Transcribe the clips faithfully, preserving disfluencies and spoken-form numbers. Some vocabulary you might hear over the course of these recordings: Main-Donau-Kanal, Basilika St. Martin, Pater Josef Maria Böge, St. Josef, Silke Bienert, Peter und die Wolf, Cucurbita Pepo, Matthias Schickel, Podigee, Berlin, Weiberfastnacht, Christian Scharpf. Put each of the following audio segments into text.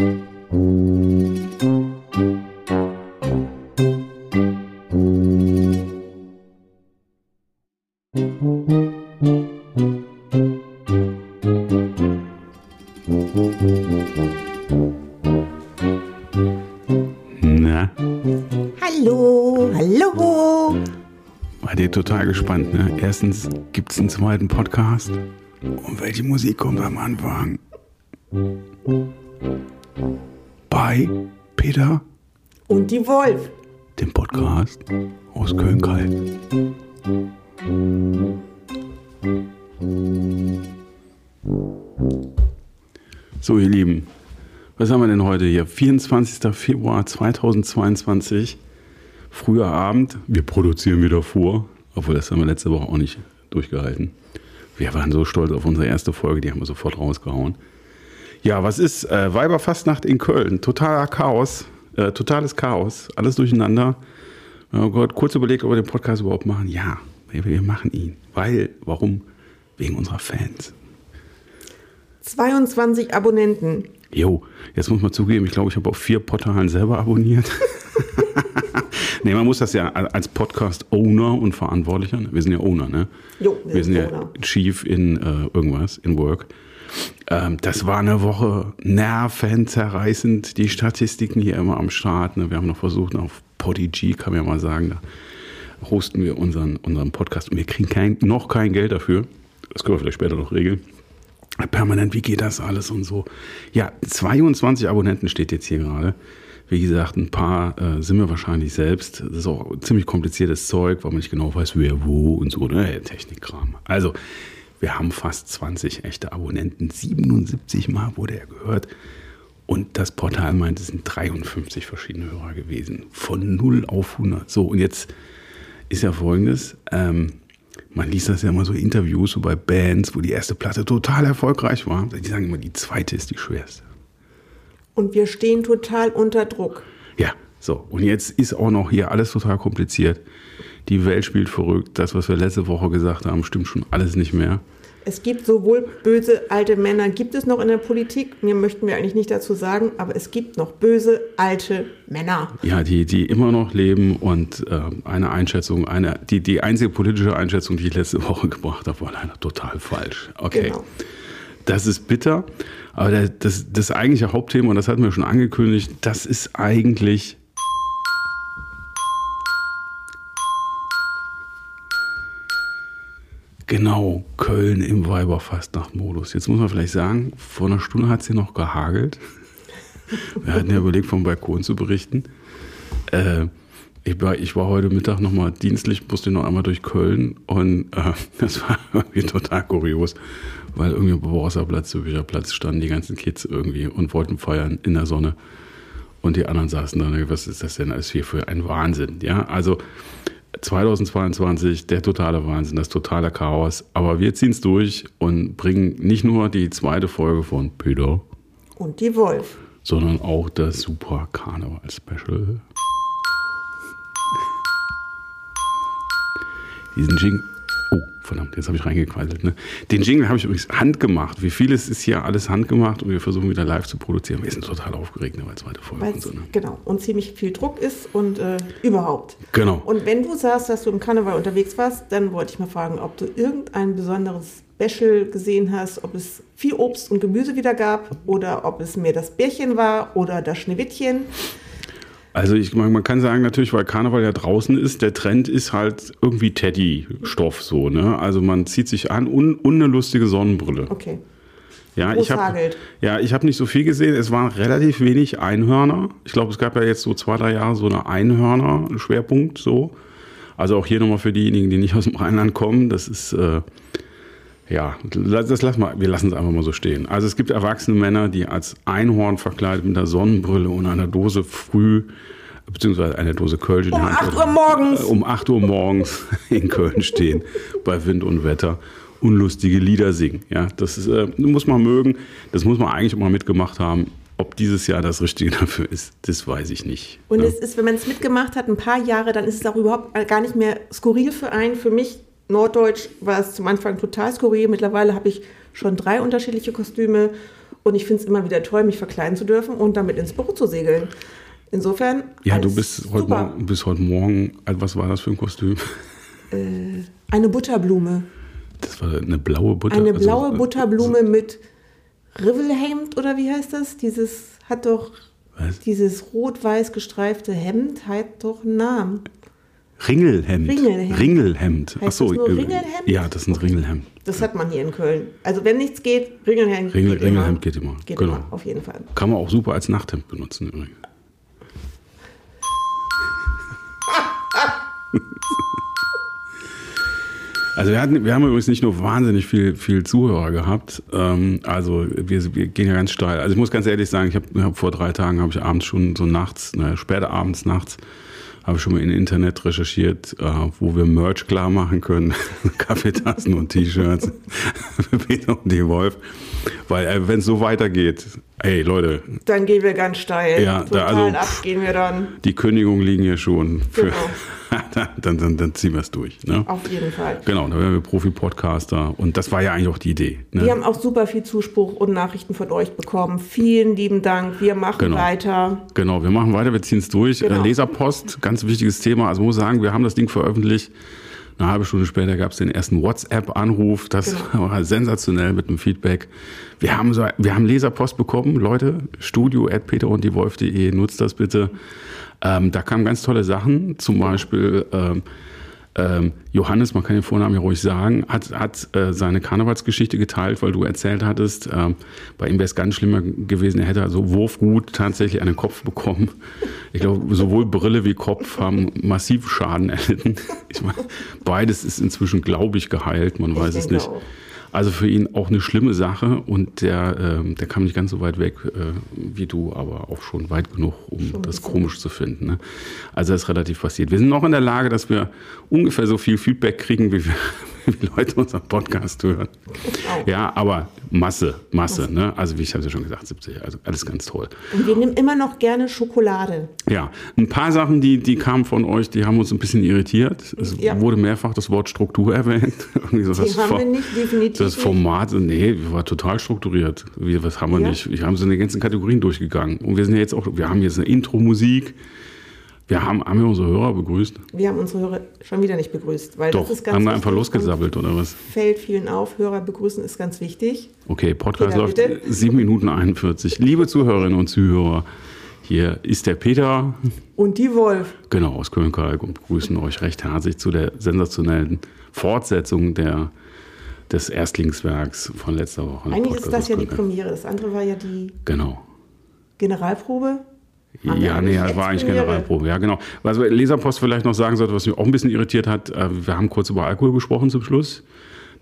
Na? Hallo, hallo. War dir total gespannt, ne? Erstens gibt's einen zweiten Podcast. Und welche Musik kommt am Anfang? Bei Peter und die Wolf, dem Podcast aus Köln-Kalk. So, ihr Lieben, was haben wir denn heute hier? vierundzwanzigster Februar zweitausendzweiundzwanzig, früher Abend. Wir produzieren wieder vor, obwohl das haben wir letzte Woche auch nicht durchgehalten. Wir waren so stolz auf unsere erste Folge, die haben wir sofort rausgehauen. Ja, was ist äh, Weiberfastnacht in Köln? Totaler Chaos, äh, totales Chaos, alles durcheinander. Oh Gott, kurz überlegt, ob wir den Podcast überhaupt machen. Ja, wir machen ihn. Weil, warum? Wegen unserer Fans. zweiundzwanzig Abonnenten. Jo, jetzt muss man zugeben, ich glaube, ich habe auf vier Portalen selber abonniert. Nee, man muss das ja als Podcast-Owner und Verantwortlicher, wir sind ja Owner, ne? Jo, wir, wir sind, sind ja Owner. Chief in äh, irgendwas, in Work. Ähm, das war eine Woche nervenzerreißend, die Statistiken hier immer am Start. Ne? Wir haben noch versucht, auf Podigee, kann man ja mal sagen, da hosten wir unseren, unseren Podcast und wir kriegen kein, noch kein Geld dafür. Das können wir vielleicht später noch regeln. Permanent, wie geht das alles und so. Ja, zweiundzwanzig Abonnenten steht jetzt hier gerade. Wie gesagt, ein paar äh, sind wir wahrscheinlich selbst. Das ist auch ziemlich kompliziertes Zeug, weil man nicht genau weiß, wer wo und so. Ne? Technikkram. Also, wir haben fast zwanzig echte Abonnenten. siebenundsiebzig Mal wurde er gehört. Und das Portal meint, es sind dreiundfünfzig verschiedene Hörer gewesen. Von null auf hundert. So, und jetzt ist ja Folgendes. Ähm, man liest das ja immer so in Interviews, so bei Bands, wo die erste Platte total erfolgreich war. Die sagen immer, die zweite ist die schwerste. Und wir stehen total unter Druck. Ja, so. Und jetzt ist auch noch hier alles total kompliziert. Die Welt spielt verrückt. Das, was wir letzte Woche gesagt haben, stimmt schon alles nicht mehr. Es gibt sowohl böse alte Männer, gibt es noch in der Politik, mir möchten wir eigentlich nicht dazu sagen, aber es gibt noch böse alte Männer. Ja, die, die immer noch leben und äh, eine Einschätzung, eine, die, die einzige politische Einschätzung, die ich letzte Woche gebracht habe, war leider total falsch. Okay. Genau. Das ist bitter, aber das, das, das eigentliche Hauptthema, und das hatten wir schon angekündigt, das ist eigentlich genau Köln im Weiberfastnacht-Modus. Jetzt muss man vielleicht sagen, vor einer Stunde hat es hier noch gehagelt. Wir hatten ja überlegt, vom Balkon zu berichten. Äh, ich, war, ich war heute Mittag nochmal dienstlich, musste noch einmal durch Köln und äh, das war irgendwie total kurios. Weil irgendwie am Borusserplatz, Züricher Platz standen die ganzen Kids irgendwie und wollten feiern in der Sonne. Und die anderen saßen da, was ist das denn alles hier für ein Wahnsinn? Ja, also zweitausendzweiundzwanzig, der totale Wahnsinn, das totale Chaos. Aber wir ziehen es durch und bringen nicht nur die zweite Folge von Peter und die Wolf, sondern auch das super Karneval-Special. Diesen Jingle. Oh, verdammt, jetzt habe ich reingequaltet. Ne? Den Jingle habe ich übrigens handgemacht. Wie vieles ist hier alles handgemacht und wir versuchen wieder live zu produzieren. Wir sind total aufgeregt, ne, weil zweite Folge und so. Ne? Genau, und ziemlich viel Druck ist und äh, überhaupt. Genau. Und wenn du sagst, dass du im Karneval unterwegs warst, dann wollte ich mal fragen, ob du irgendein besonderes Special gesehen hast, ob es viel Obst und Gemüse wieder gab oder ob es mehr das Bärchen war oder das Schneewittchen. Also ich, man kann sagen natürlich, weil Karneval ja draußen ist, der Trend ist halt irgendwie Teddy-Stoff so, ne? Also man zieht sich an und, und eine lustige Sonnenbrille. Okay. Ja, ich habe ja, ich hab nicht so viel gesehen. Es waren relativ wenig Einhörner. Ich glaube, es gab ja jetzt so zwei, drei Jahre so eine Einhörner-Schwerpunkt so. Also auch hier nochmal für diejenigen, die nicht aus dem Rheinland kommen, das ist... Äh, Ja, das lassen wir, wir lassen es einfach mal so stehen. Also es gibt erwachsene Männer, die als Einhorn verkleidet mit einer Sonnenbrille und einer Dose früh, beziehungsweise einer Dose Kölsch in der Hand. Um acht Uhr morgens. Um acht Uhr morgens in Köln stehen, bei Wind und Wetter, unlustige Lieder singen. Ja, das ist, äh, muss man mögen, das muss man eigentlich auch mal mitgemacht haben. Ob dieses Jahr das Richtige dafür ist, das weiß ich nicht. Und ne? Es ist, wenn man es mitgemacht hat, ein paar Jahre, dann ist es auch überhaupt gar nicht mehr skurril für einen, für mich. Norddeutsch war es zum Anfang total skurril. Mittlerweile habe ich schon drei unterschiedliche Kostüme Und ich finde es immer wieder toll, mich verkleiden zu dürfen und damit ins Büro zu segeln. Insofern. Ja, du bist heute, Morgen, bist heute Morgen. Was war das für ein Kostüm? Äh, eine Butterblume. Das war eine blaue Butterblume. Eine blaue also, Butterblume äh, mit Rivelhemd oder wie heißt das? Dieses hat doch. Was? Dieses rot-weiß gestreifte Hemd hat doch einen Namen. Ringelhemd. Ringelhemd. Ringelhemd. Heißt Achso, das nur Ringelhemd? Ja, das ist ein Ringelhemd. Das hat man hier in Köln. Also wenn nichts geht, Ringelhemd Ringel, geht Ringelhemd immer. geht immer. Geht genau. immer, auf jeden Fall. Kann man auch super als Nachthemd benutzen übrigens. Also wir, hatten, wir haben übrigens nicht nur wahnsinnig viel, viel Zuhörer gehabt, ähm, also wir, wir gehen ja ganz steil. Also ich muss ganz ehrlich sagen, ich habe hab vor drei Tagen habe ich abends schon so nachts, naja, später abends nachts, habe ich schon mal im Internet recherchiert, äh, wo wir Merch klar machen können, Kaffeetassen und T-Shirts für Peter und die Wolf, weil äh, wenn es so weitergeht, ey Leute. Dann gehen wir ganz steil, ja, total da, also, ab gehen wir dann. Die Kündigungen liegen hier schon für... Genau. Dann, dann, dann ziehen wir es durch. Ne? Auf jeden Fall. Genau, da werden wir Profi-Podcaster. Und das war ja eigentlich auch die Idee. Ne? Wir haben auch super viel Zuspruch und Nachrichten von euch bekommen. Vielen lieben Dank. Wir machen genau. weiter. Genau, wir machen weiter, wir ziehen es durch. Genau. Leserpost, ganz wichtiges Thema. Also muss sagen, wir haben das Ding veröffentlicht. Eine halbe Stunde später gab es den ersten WhatsApp-Anruf. Das genau. war sensationell mit dem Feedback. Wir haben, so, wir haben Leserpost bekommen. Leute, studio at peterunddiewolf punkt de, nutzt das bitte. Ähm, da kamen ganz tolle Sachen, zum Beispiel ähm, ähm, Johannes, man kann den Vornamen ja ruhig sagen, hat, hat äh, seine Karnevalsgeschichte geteilt, weil du erzählt hattest, ähm, bei ihm wäre es ganz schlimmer gewesen, er hätte also Wurfgut tatsächlich an den Kopf bekommen. Ich glaube, sowohl Brille wie Kopf haben massiv Schaden erlitten. Ich meine, beides ist inzwischen, glaube ich, geheilt, man weiß ich es nicht. Auch. Also für ihn auch eine schlimme Sache und der, äh, der kam nicht ganz so weit weg äh, wie du, aber auch schon weit genug, um das komisch zu finden. Ne? Also das ist relativ passiert. Wir sind noch in der Lage, dass wir ungefähr so viel Feedback kriegen, wie, wir, wie Leute unseren Podcast hören. Ja, aber Masse, Masse. Masse. Ne? Also wie ich habe es ja schon gesagt, siebzig, also alles ganz toll. Und wir nehmen immer noch gerne Schokolade. Ja, ein paar Sachen, die, die kamen von euch, die haben uns ein bisschen irritiert. Es ja. wurde mehrfach das Wort Struktur erwähnt. die das haben vor- wir nicht definitiv. Das Format, nee, war total strukturiert. Wir, was haben wir ja. nicht? Wir haben so eine ganzen Kategorien durchgegangen. Und wir sind ja jetzt auch, wir haben jetzt eine Intro-Musik. Wir haben, haben wir unsere Hörer begrüßt. Wir haben unsere Hörer schon wieder nicht begrüßt. Weil Doch, das ist ganz haben wir einfach losgesabbelt oder was? Fällt vielen auf, Hörer begrüßen ist ganz wichtig. Okay, Podcast Peter, läuft bitte. sieben Minuten einundvierzig. Liebe Zuhörerinnen und Zuhörer, hier ist der Peter. Und die Wolf. Genau, aus Köln-Kalk und begrüßen euch recht herzlich zu der sensationellen Fortsetzung der des Erstlingswerks von letzter Woche. Eigentlich Podcast ist das ja die Premiere. Das andere war ja die genau. Generalprobe. Haben ja, nee, das war eigentlich Generalprobe. Ja, genau. Was wir Leserpost vielleicht noch sagen sollte, was mich auch ein bisschen irritiert hat, wir haben kurz über Alkohol gesprochen zum Schluss.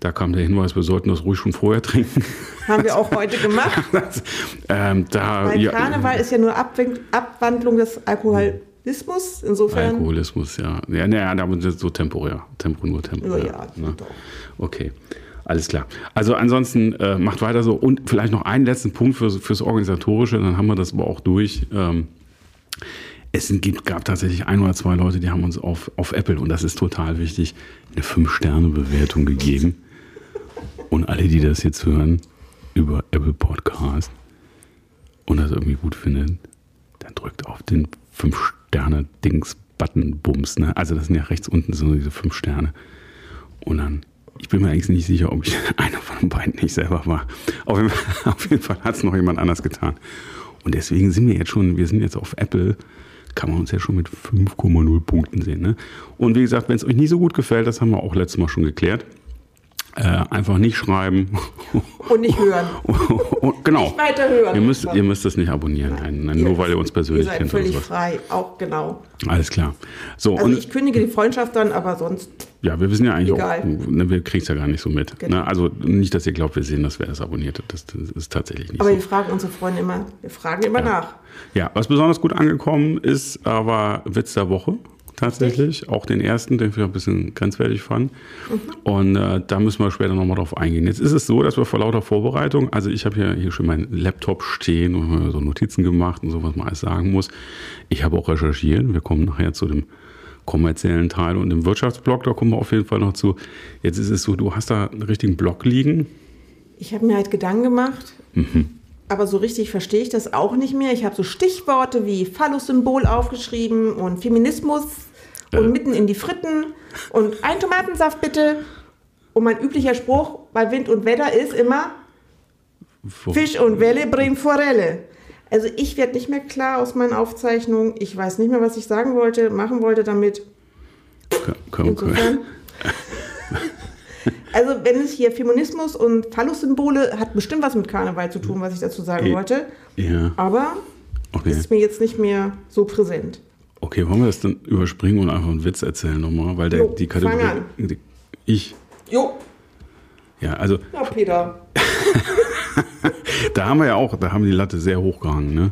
Da kam der Hinweis, wir sollten das ruhig schon vorher trinken. Haben wir auch heute gemacht. das, ähm, da, Weil ja, Karneval ist ja nur Abwink- Abwandlung des Alkohol. Alkoholismus, insofern. Alkoholismus, ja. Ja, naja, ne, so temporär. Tempo, nur temporär. Ja, ja, ne? Doch. Okay. Alles klar. Also ansonsten äh, macht weiter so. Und vielleicht noch einen letzten Punkt für, fürs Organisatorische, dann haben wir das aber auch durch. Ähm, es gibt, gab tatsächlich ein oder zwei Leute, die haben uns auf, auf Apple, und das ist total wichtig, eine fünf Sterne Bewertung gegeben. Und alle, die das jetzt hören, über Apple Podcast und das irgendwie gut finden, dann drückt auf den fünf Sterne Dings Button Bums. Ne? Also das sind ja rechts unten so diese fünf Sterne. Und dann ich bin mir eigentlich nicht sicher, ob ich einer von den beiden nicht selber war. Auf jeden Fall, auf jeden Fall hat es noch jemand anders getan. Und deswegen sind wir jetzt schon, wir sind jetzt auf Apple, kann man uns ja schon mit fünf Komma null Punkten sehen. Ne? Und wie gesagt, wenn es euch nicht so gut gefällt, das haben wir auch letztes Mal schon geklärt, äh, einfach nicht schreiben. Und nicht hören. Und, genau. Nicht weiter hören. Ihr müsst, ihr müsst das nicht abonnieren, nein, nein, nur weil ihr uns persönlich kennt. Ihr seid völlig frei, auch genau. Alles klar. So, also und ich kündige die Freundschaft dann, aber sonst... Ja, wir wissen ja eigentlich Egal. auch, ne, wir kriegen es ja gar nicht so mit. Genau. Ne? Also nicht, dass ihr glaubt, wir sehen, dass wer das abonniert hat. Das, das ist tatsächlich nicht aber so. Aber wir fragen unsere Freunde immer, wir fragen immer ja. nach. Ja, was besonders gut angekommen ist, war Witz der Woche tatsächlich. Echt? Auch den ersten, den wir ein bisschen grenzwertig fanden. Mhm. Und äh, da müssen wir später nochmal drauf eingehen. Jetzt ist es so, dass wir vor lauter Vorbereitung, also ich habe hier, hier schon meinen Laptop stehen und so Notizen gemacht und so, was man alles sagen muss. Ich habe auch recherchiert. Wir kommen nachher zu dem kommerziellen Teil und im Wirtschaftsblock, da kommen wir auf jeden Fall noch zu. Jetzt ist es so, du hast da einen richtigen Block liegen. Ich habe mir halt Gedanken gemacht, mhm. aber so richtig verstehe ich das auch nicht mehr. Ich habe so Stichworte wie Phallus-Symbol aufgeschrieben und Feminismus äh. und mitten in die Fritten und ein Tomatensaft bitte. Und mein üblicher Spruch bei Wind und Wetter ist immer Fisch und Welle bringt Forelle. Also ich werde nicht mehr klar aus meinen Aufzeichnungen. Ich weiß nicht mehr, was ich sagen wollte, machen wollte damit. Komm, komm. Also wenn es hier Feminismus und Phallus-Symbole hat bestimmt was mit Karneval zu tun, was ich dazu sagen e- wollte. Ja. Aber okay. Ist mir jetzt nicht mehr so präsent. Okay, wollen wir das dann überspringen und einfach einen Witz erzählen nochmal? Weil der, jo, die Kategorie... Fang an. Die, ich. Jo. Ja, also... Ja, Peter. Da haben wir ja auch, da haben die Latte sehr hoch gehangen, ne?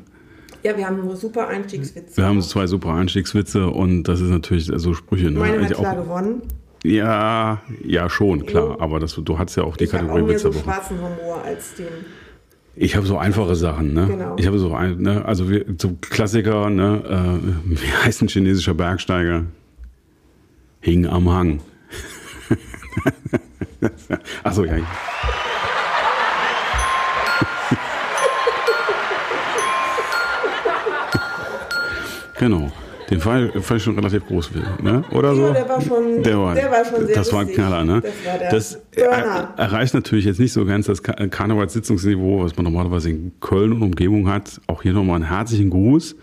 Ja, wir haben super Einstiegswitze. Wir haben zwei super Einstiegswitze und das ist natürlich so Sprüche. Ne? Meine hat klar auch, gewonnen. Ja, ja schon, klar. Aber das, du hattest ja auch die ich Kategorie auch Witze. Ich habe so schwarzen Humor als den... Ich habe so einfache Sachen, ne? Genau. Ich habe so ein, ne? Also wir, so Klassiker, ne? Äh, wie heißt ein chinesischer Bergsteiger? Hing am Hang. Achso, ja. Genau, den Fall fand ich schon relativ groß, ne? Oder so? Ja, der war schon, der war, der war schon sehr Das lustig. War ein Knaller, ne? Das, war der das er, erreicht natürlich jetzt nicht so ganz das Karnevalssitzungsniveau, was man normalerweise in Köln und Umgebung hat. Auch hier nochmal einen herzlichen Gruß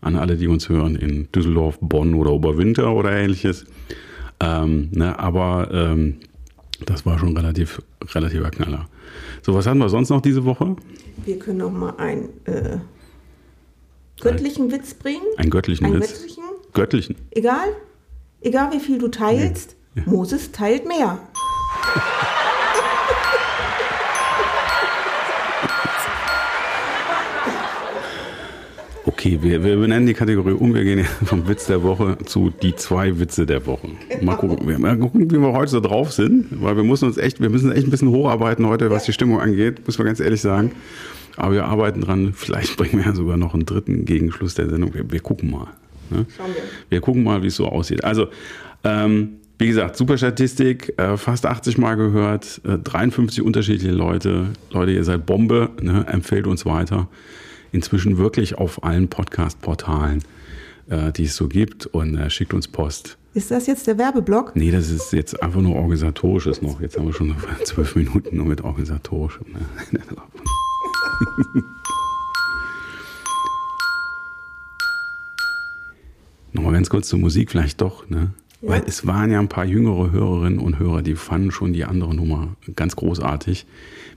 an alle, die uns hören in Düsseldorf, Bonn oder Oberwinter oder ähnliches. Ähm, ne? Aber ähm, das war schon relativ relativer Knaller. So, was hatten wir sonst noch diese Woche? Wir können noch mal ein... Äh göttlichen Witz bringen. Einen göttlichen Einen Witz. Göttlichen. göttlichen. Egal. Egal, wie viel du teilst, ja. Moses teilt mehr. Okay, wir, wir benennen die Kategorie um. Wir gehen vom Witz der Woche zu die zwei Witze der Woche. Mal gucken, wir, mal gucken, wie wir heute so drauf sind, weil wir müssen uns echt, wir müssen echt ein bisschen hocharbeiten heute, was die Stimmung angeht, muss man ganz ehrlich sagen. Aber wir arbeiten dran, vielleicht bringen wir ja sogar noch einen dritten Gegenschluss der Sendung. Wir, wir gucken mal. Ne? Schauen wir. Wir gucken mal, wie es so aussieht. Also, ähm, wie gesagt, super Statistik, äh, fast achtzig Mal gehört, äh, dreiundfünfzig unterschiedliche Leute. Leute, ihr seid Bombe, ne? Empfehlt uns weiter. Inzwischen wirklich auf allen Podcast-Portalen, äh, die es so gibt. Und äh, schickt uns Post. Ist das jetzt der Werbeblock? Nee, das ist jetzt einfach nur organisatorisches noch. Jetzt haben wir schon zwölf Minuten nur mit organisatorischem. Ne? Nochmal ganz kurz zur Musik vielleicht doch, ne? Ja. Weil es waren ja ein paar jüngere Hörerinnen und Hörer, die fanden schon die andere Nummer ganz großartig.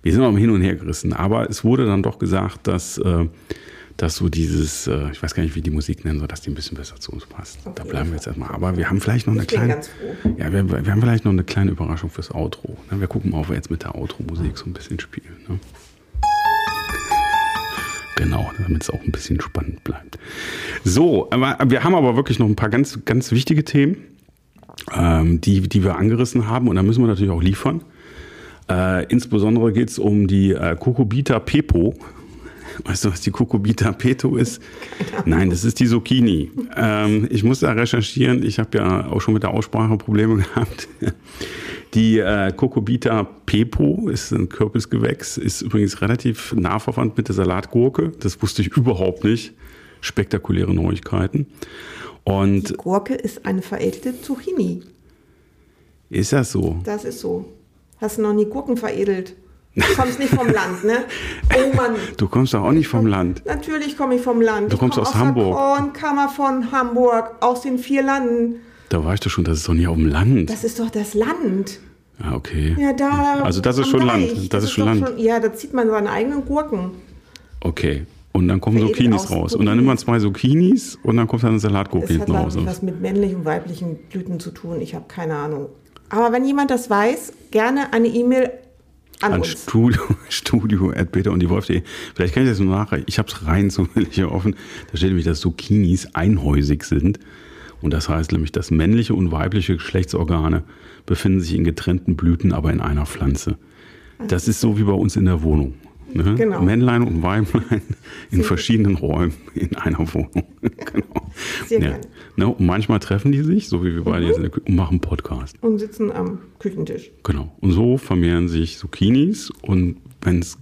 Wir sind auch hin und her gerissen, aber es wurde dann doch gesagt, dass, äh, dass so dieses, äh, ich weiß gar nicht, wie die Musik nennen soll, dass die ein bisschen besser zu uns passt. Okay. Da bleiben wir jetzt erstmal. Aber wir haben vielleicht noch eine kleine, ja, wir, wir haben vielleicht noch eine kleine Überraschung fürs Outro. Ne? Wir gucken mal, ob wir jetzt mit der Outro-Musik so ein bisschen spielen, ne? Genau, damit es auch ein bisschen spannend bleibt. So, aber wir haben aber wirklich noch ein paar ganz, ganz wichtige Themen, ähm, die, die wir angerissen haben. Und da müssen wir natürlich auch liefern. Äh, insbesondere geht es um die äh, Cucurbita Pepo. Weißt du, was die Cucurbita Pepo ist? Nein, das ist die Zucchini. Ähm, ich muss da recherchieren. Ich habe ja auch schon mit der Aussprache Probleme gehabt. Die äh, Cucurbita Pepo ist ein Kürbisgewächs, ist übrigens relativ nah verwandt mit der Salatgurke. Das wusste ich überhaupt nicht. Spektakuläre Neuigkeiten. Und die Gurke ist eine veredelte Zucchini. Ist das so? Das ist so. Hast du noch nie Gurken veredelt? Du kommst nicht vom Land, ne? Oh Mann. Du kommst doch auch nicht vom Land. Natürlich komme ich vom Land. Du kommst komm aus, aus Hamburg. Aus der Kornkammer von Hamburg, aus den vier Landen. Da war ich doch schon, das ist doch nicht auf dem Land. Das ist doch das Land. Ah, okay. Ja, da also das ist schon Land. Das, das ist schon Land. Schon, ja, da zieht man seine eigenen Gurken. Okay. Und dann kommen veredelt Zucchinis raus. Zucchini. Und dann nimmt man zwei Zucchinis und dann kommt dann eine Salatgurke hinten raus. Das hat was mit männlichen und weiblichen Blüten zu tun. Ich habe keine Ahnung. Aber wenn jemand das weiß, gerne eine E-Mail An, an studio, studio at peterunddiewolf punkt de. Vielleicht kann ich das nur nachreichen. Ich habe es rein zufällig hier offen. Da steht nämlich, dass Zucchinis einhäusig sind. Und das heißt nämlich, dass männliche und weibliche Geschlechtsorgane befinden sich in getrennten Blüten, aber in einer Pflanze. Das ist so wie bei uns in der Wohnung. Ne? Genau. Männlein und Weiblein in Sehr verschiedenen gut. Räumen in einer Wohnung. Genau. Sehr ja. ne? Und manchmal treffen die sich, so wie wir beide mhm. jetzt in der Küche, und machen Podcast. Und sitzen am Küchentisch. Genau. Und so vermehren sich Zucchinis und wenn es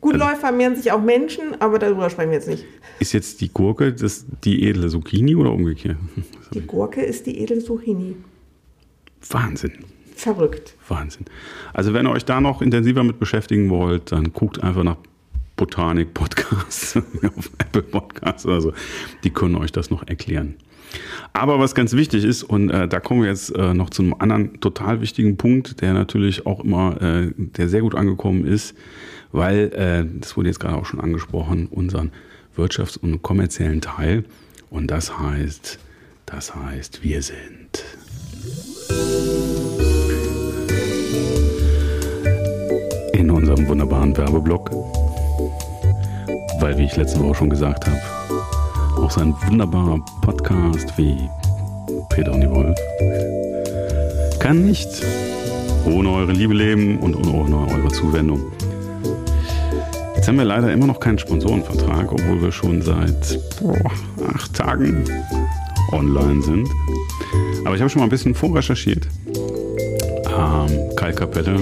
Gut, also, läuft vermehren sich auch Menschen, aber darüber sprechen wir jetzt nicht. Ist jetzt die Gurke das, die edle Zucchini oder umgekehrt? Die Gurke ist die edle Zucchini. Wahnsinn. Verrückt. Wahnsinn. Also wenn ihr euch da noch intensiver mit beschäftigen wollt, dann guckt einfach nach Botanik-Podcasts, auf Apple-Podcasts oder so. Die können euch das noch erklären. Aber was ganz wichtig ist, und äh, da kommen wir jetzt äh, noch zu einem anderen total wichtigen Punkt, der natürlich auch immer, äh, der sehr gut angekommen ist, weil, äh, das wurde jetzt gerade auch schon angesprochen, unseren wirtschafts- und kommerziellen Teil. Und das heißt, das heißt, wir sind in unserem wunderbaren Werbeblock, weil, wie ich letzte Woche schon gesagt habe, auch sein wunderbarer Podcast wie Peter und die Wolf kann nicht ohne eure Liebe leben und ohne eure Zuwendung. Jetzt haben wir leider immer noch keinen Sponsorenvertrag, obwohl wir schon seit boah, acht Tagen online sind. Aber ich habe schon mal ein bisschen vorrecherchiert. Ähm, Kai Kapelle,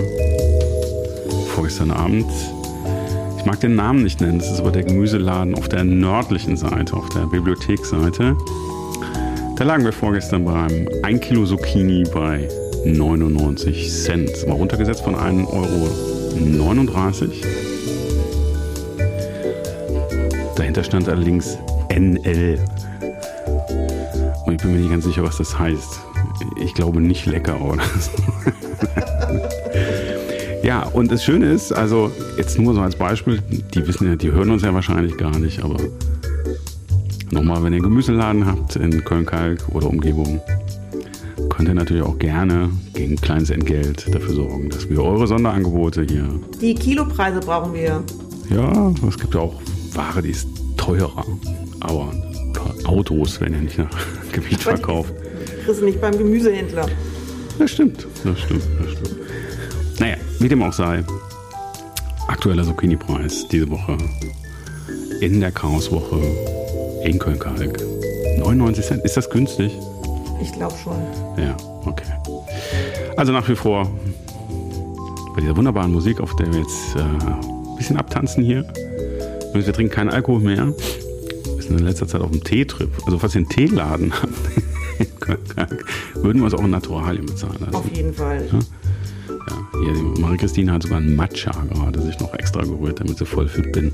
vorgestern Abend. Ich mag den Namen nicht nennen, das ist aber der Gemüseladen auf der nördlichen Seite, auf der Bibliotheksseite. Da lagen wir vorgestern beim ein Kilo Zucchini bei neunundneunzig Cent. Mal runtergesetzt von ein Euro neununddreißig. Dahinter stand allerdings N L. Und ich bin mir nicht ganz sicher, was das heißt. Ich glaube nicht lecker oder so. Ja, und das Schöne ist, also jetzt nur so als Beispiel, die wissen ja, die hören uns ja wahrscheinlich gar nicht, aber nochmal, wenn ihr einen Gemüseladen habt in Köln-Kalk oder Umgebung, könnt ihr natürlich auch gerne gegen kleines Entgelt dafür sorgen, dass wir eure Sonderangebote hier... Die Kilopreise brauchen wir. Ja, es gibt ja auch Ware, die ist teurer, aber Autos, wenn ihr nicht nach Gebiet verkauft. Das ist nicht beim Gemüsehändler. Das stimmt, das stimmt, das stimmt. Naja, wie dem auch sei, aktueller Zucchini-Preis diese Woche in der Chaoswoche in Köln-Kalk. neunundneunzig Cent, ist das günstig? Ich glaube schon. Ja, okay. Also nach wie vor bei dieser wunderbaren Musik, auf der wir jetzt äh, ein bisschen abtanzen hier. Wir trinken keinen Alkohol mehr. Wir sind in letzter Zeit auf dem Teetrip. Also falls ihr einen Teeladen habt in Köln-Kalk, würden wir uns auch in Naturalien bezahlen. Also, auf jeden Fall. Ja? Ja, Marie-Christine hat sogar einen Matcha gerade sich noch extra gerührt, damit sie voll fit bin,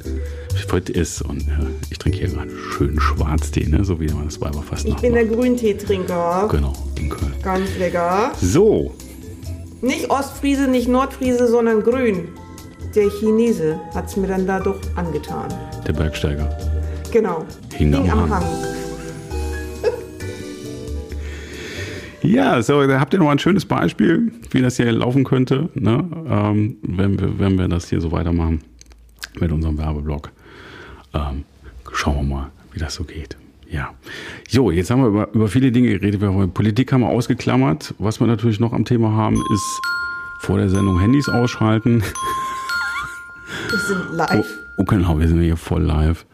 fit ist. Und ja, ich trinke hier gerade schönen Schwarztee, ne? So wie man das Weiberfastnacht. Ich bin der Grünteetrinker. Genau, in Köln. Ganz lecker. So. Nicht Ostfriese, nicht Nordfriese, sondern Grün. Der Chinese hat es mir dann dadurch angetan. Der Bergsteiger. Genau. Hing am, Hing am Hang. Hang. Ja, so, da habt ihr noch ein schönes Beispiel, wie das hier laufen könnte, ne? ähm, wenn, wir, wenn wir das hier so weitermachen mit unserem Werbeblock. Ähm, schauen wir mal, wie das so geht. Ja, so, jetzt haben wir über, über viele Dinge geredet. Wir haben Politik haben wir ausgeklammert. Was wir natürlich noch am Thema haben, ist vor der Sendung Handys ausschalten. Wir sind live. Oh, oh genau, wir sind hier voll live.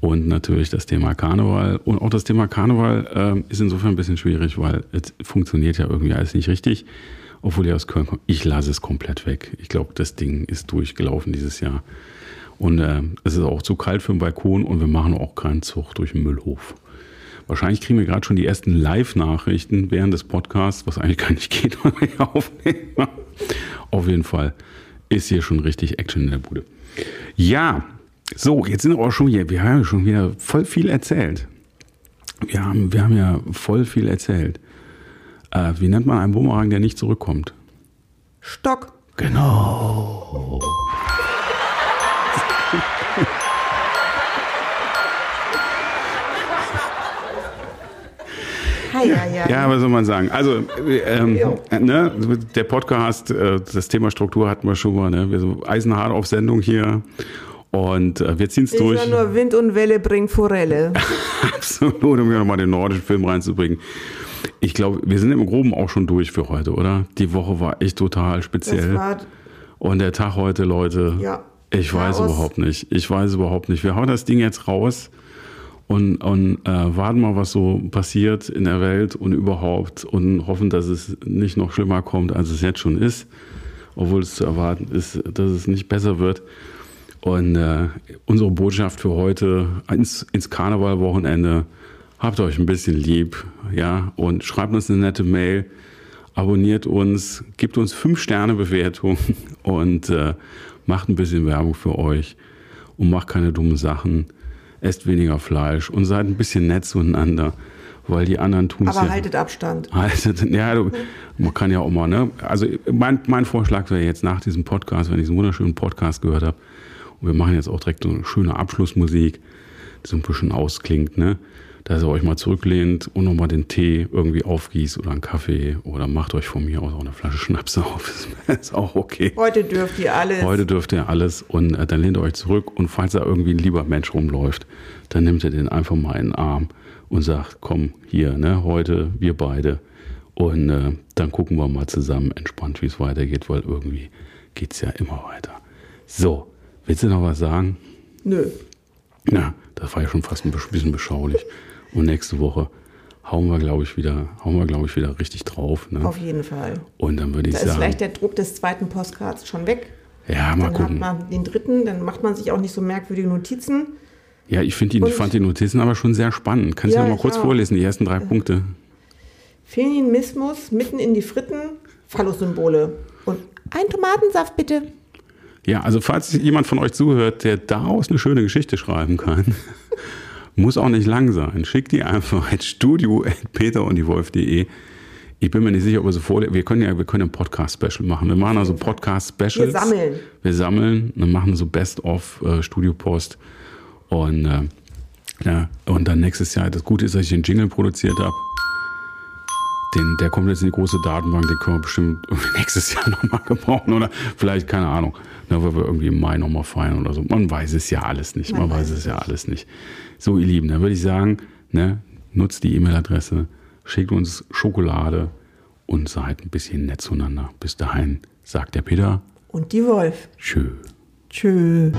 Und natürlich das Thema Karneval. Und auch das Thema Karneval ähm, ist insofern ein bisschen schwierig, weil es funktioniert ja irgendwie alles nicht richtig. Obwohl ihr aus Köln kommt. Ich lasse es komplett weg. Ich glaube, das Ding ist durchgelaufen dieses Jahr. Und äh, es ist auch zu kalt für den Balkon und wir machen auch keinen Zug durch den Müllhof. Wahrscheinlich kriegen wir gerade schon die ersten Live-Nachrichten während des Podcasts, was eigentlich gar nicht geht, weil wir hier aufnehmen. Auf jeden Fall ist hier schon richtig Action in der Bude. Ja. So, jetzt sind wir auch schon hier. Wir haben schon wieder voll viel erzählt. Wir haben, wir haben ja voll viel erzählt. Äh, wie nennt man einen Bumerang, der nicht zurückkommt? Stock. Genau. Ja, ja, was soll man sagen? Also, ähm, ne, der Podcast, das Thema Struktur hatten wir schon mal. Ne? Wir sind eisenhart auf Sendung hier. Und wir ziehen es durch. Ich nur Wind und Welle bringen Forelle. Absolut, um hier nochmal den nordischen Film reinzubringen. Ich glaube, wir sind im Groben auch schon durch für heute, oder? Die Woche war echt total speziell. Und der Tag heute, Leute, ja. ich Chaos. weiß überhaupt nicht. Ich weiß überhaupt nicht. Wir hauen das Ding jetzt raus und, und äh, warten mal, was so passiert in der Welt und überhaupt. Und hoffen, dass es nicht noch schlimmer kommt, als es jetzt schon ist. Obwohl es zu erwarten ist, dass es nicht besser wird. Und äh, unsere Botschaft für heute ins, ins Karnevalwochenende: Habt euch ein bisschen lieb, ja, und schreibt uns eine nette Mail, abonniert uns, gebt uns fünf Sterne Bewertungen und äh, macht ein bisschen Werbung für euch und macht keine dummen Sachen, esst weniger Fleisch und seid ein bisschen nett zueinander, weil die anderen tun es. Aber ja, haltet Abstand. Haltet, ja, du, man kann ja auch mal, ne? Also mein, mein Vorschlag wäre jetzt nach diesem Podcast, wenn ich diesen wunderschönen Podcast gehört habe, und wir machen jetzt auch direkt so eine schöne Abschlussmusik, die so ein bisschen ausklingt, ne? Dass ihr euch mal zurücklehnt und nochmal den Tee irgendwie aufgießt oder einen Kaffee, oder macht euch von mir aus auch eine Flasche Schnaps auf. Das ist auch okay. Heute dürft ihr alles. Heute dürft ihr alles und äh, dann lehnt ihr euch zurück, und falls da irgendwie ein lieber Mensch rumläuft, dann nehmt ihr den einfach mal in den Arm und sagt: Komm hier, ne, heute wir beide, und äh, dann gucken wir mal zusammen entspannt, wie es weitergeht, weil irgendwie geht es ja immer weiter. So, willst du noch was sagen? Nö. Na, das war ja schon fast ein bisschen beschaulich. Und nächste Woche hauen wir, glaube ich, wieder, hauen wir, glaube ich, wieder richtig drauf. Ne? Auf jeden Fall. Und dann würde ich da sagen, ist vielleicht der Druck des zweiten Postcards schon weg. Ja, mal dann gucken. Dann hat man den dritten, dann macht man sich auch nicht so merkwürdige Notizen. Ja, ich finde die, fand die Notizen aber schon sehr spannend. Kannst du ja, noch mal kurz auch vorlesen, die ersten drei äh, Punkte? Feminismus mitten in die Fritten, Phallus-Symbole und ein Tomatensaft bitte. Ja, also falls jemand von euch zuhört, der daraus eine schöne Geschichte schreiben kann, muss auch nicht lang sein. Schickt die einfach als studio at peterunddiewolf punkt de. Ich bin mir nicht sicher, ob wir so vorlesen. Wir können ja, wir können ein Podcast-Special machen. Wir machen also Podcast-Specials. Wir sammeln. Wir sammeln und machen so Best-of-Studio-Post. Äh, und, äh, ja, und dann nächstes Jahr. Das Gute ist, dass ich den Jingle produziert habe. Den, der kommt jetzt in die große Datenbank, den können wir bestimmt nächstes Jahr nochmal gebrauchen, oder vielleicht, keine Ahnung, ne, weil wir irgendwie im Mai nochmal feiern oder so. Man weiß es ja alles nicht, man, man weiß es ja alles nicht. So, ihr Lieben, dann würde ich sagen, ne, nutzt die E-Mail-Adresse, schickt uns Schokolade und seid ein bisschen nett zueinander. Bis dahin, sagt der Peter. Und die Wolf. Tschö. Tschö.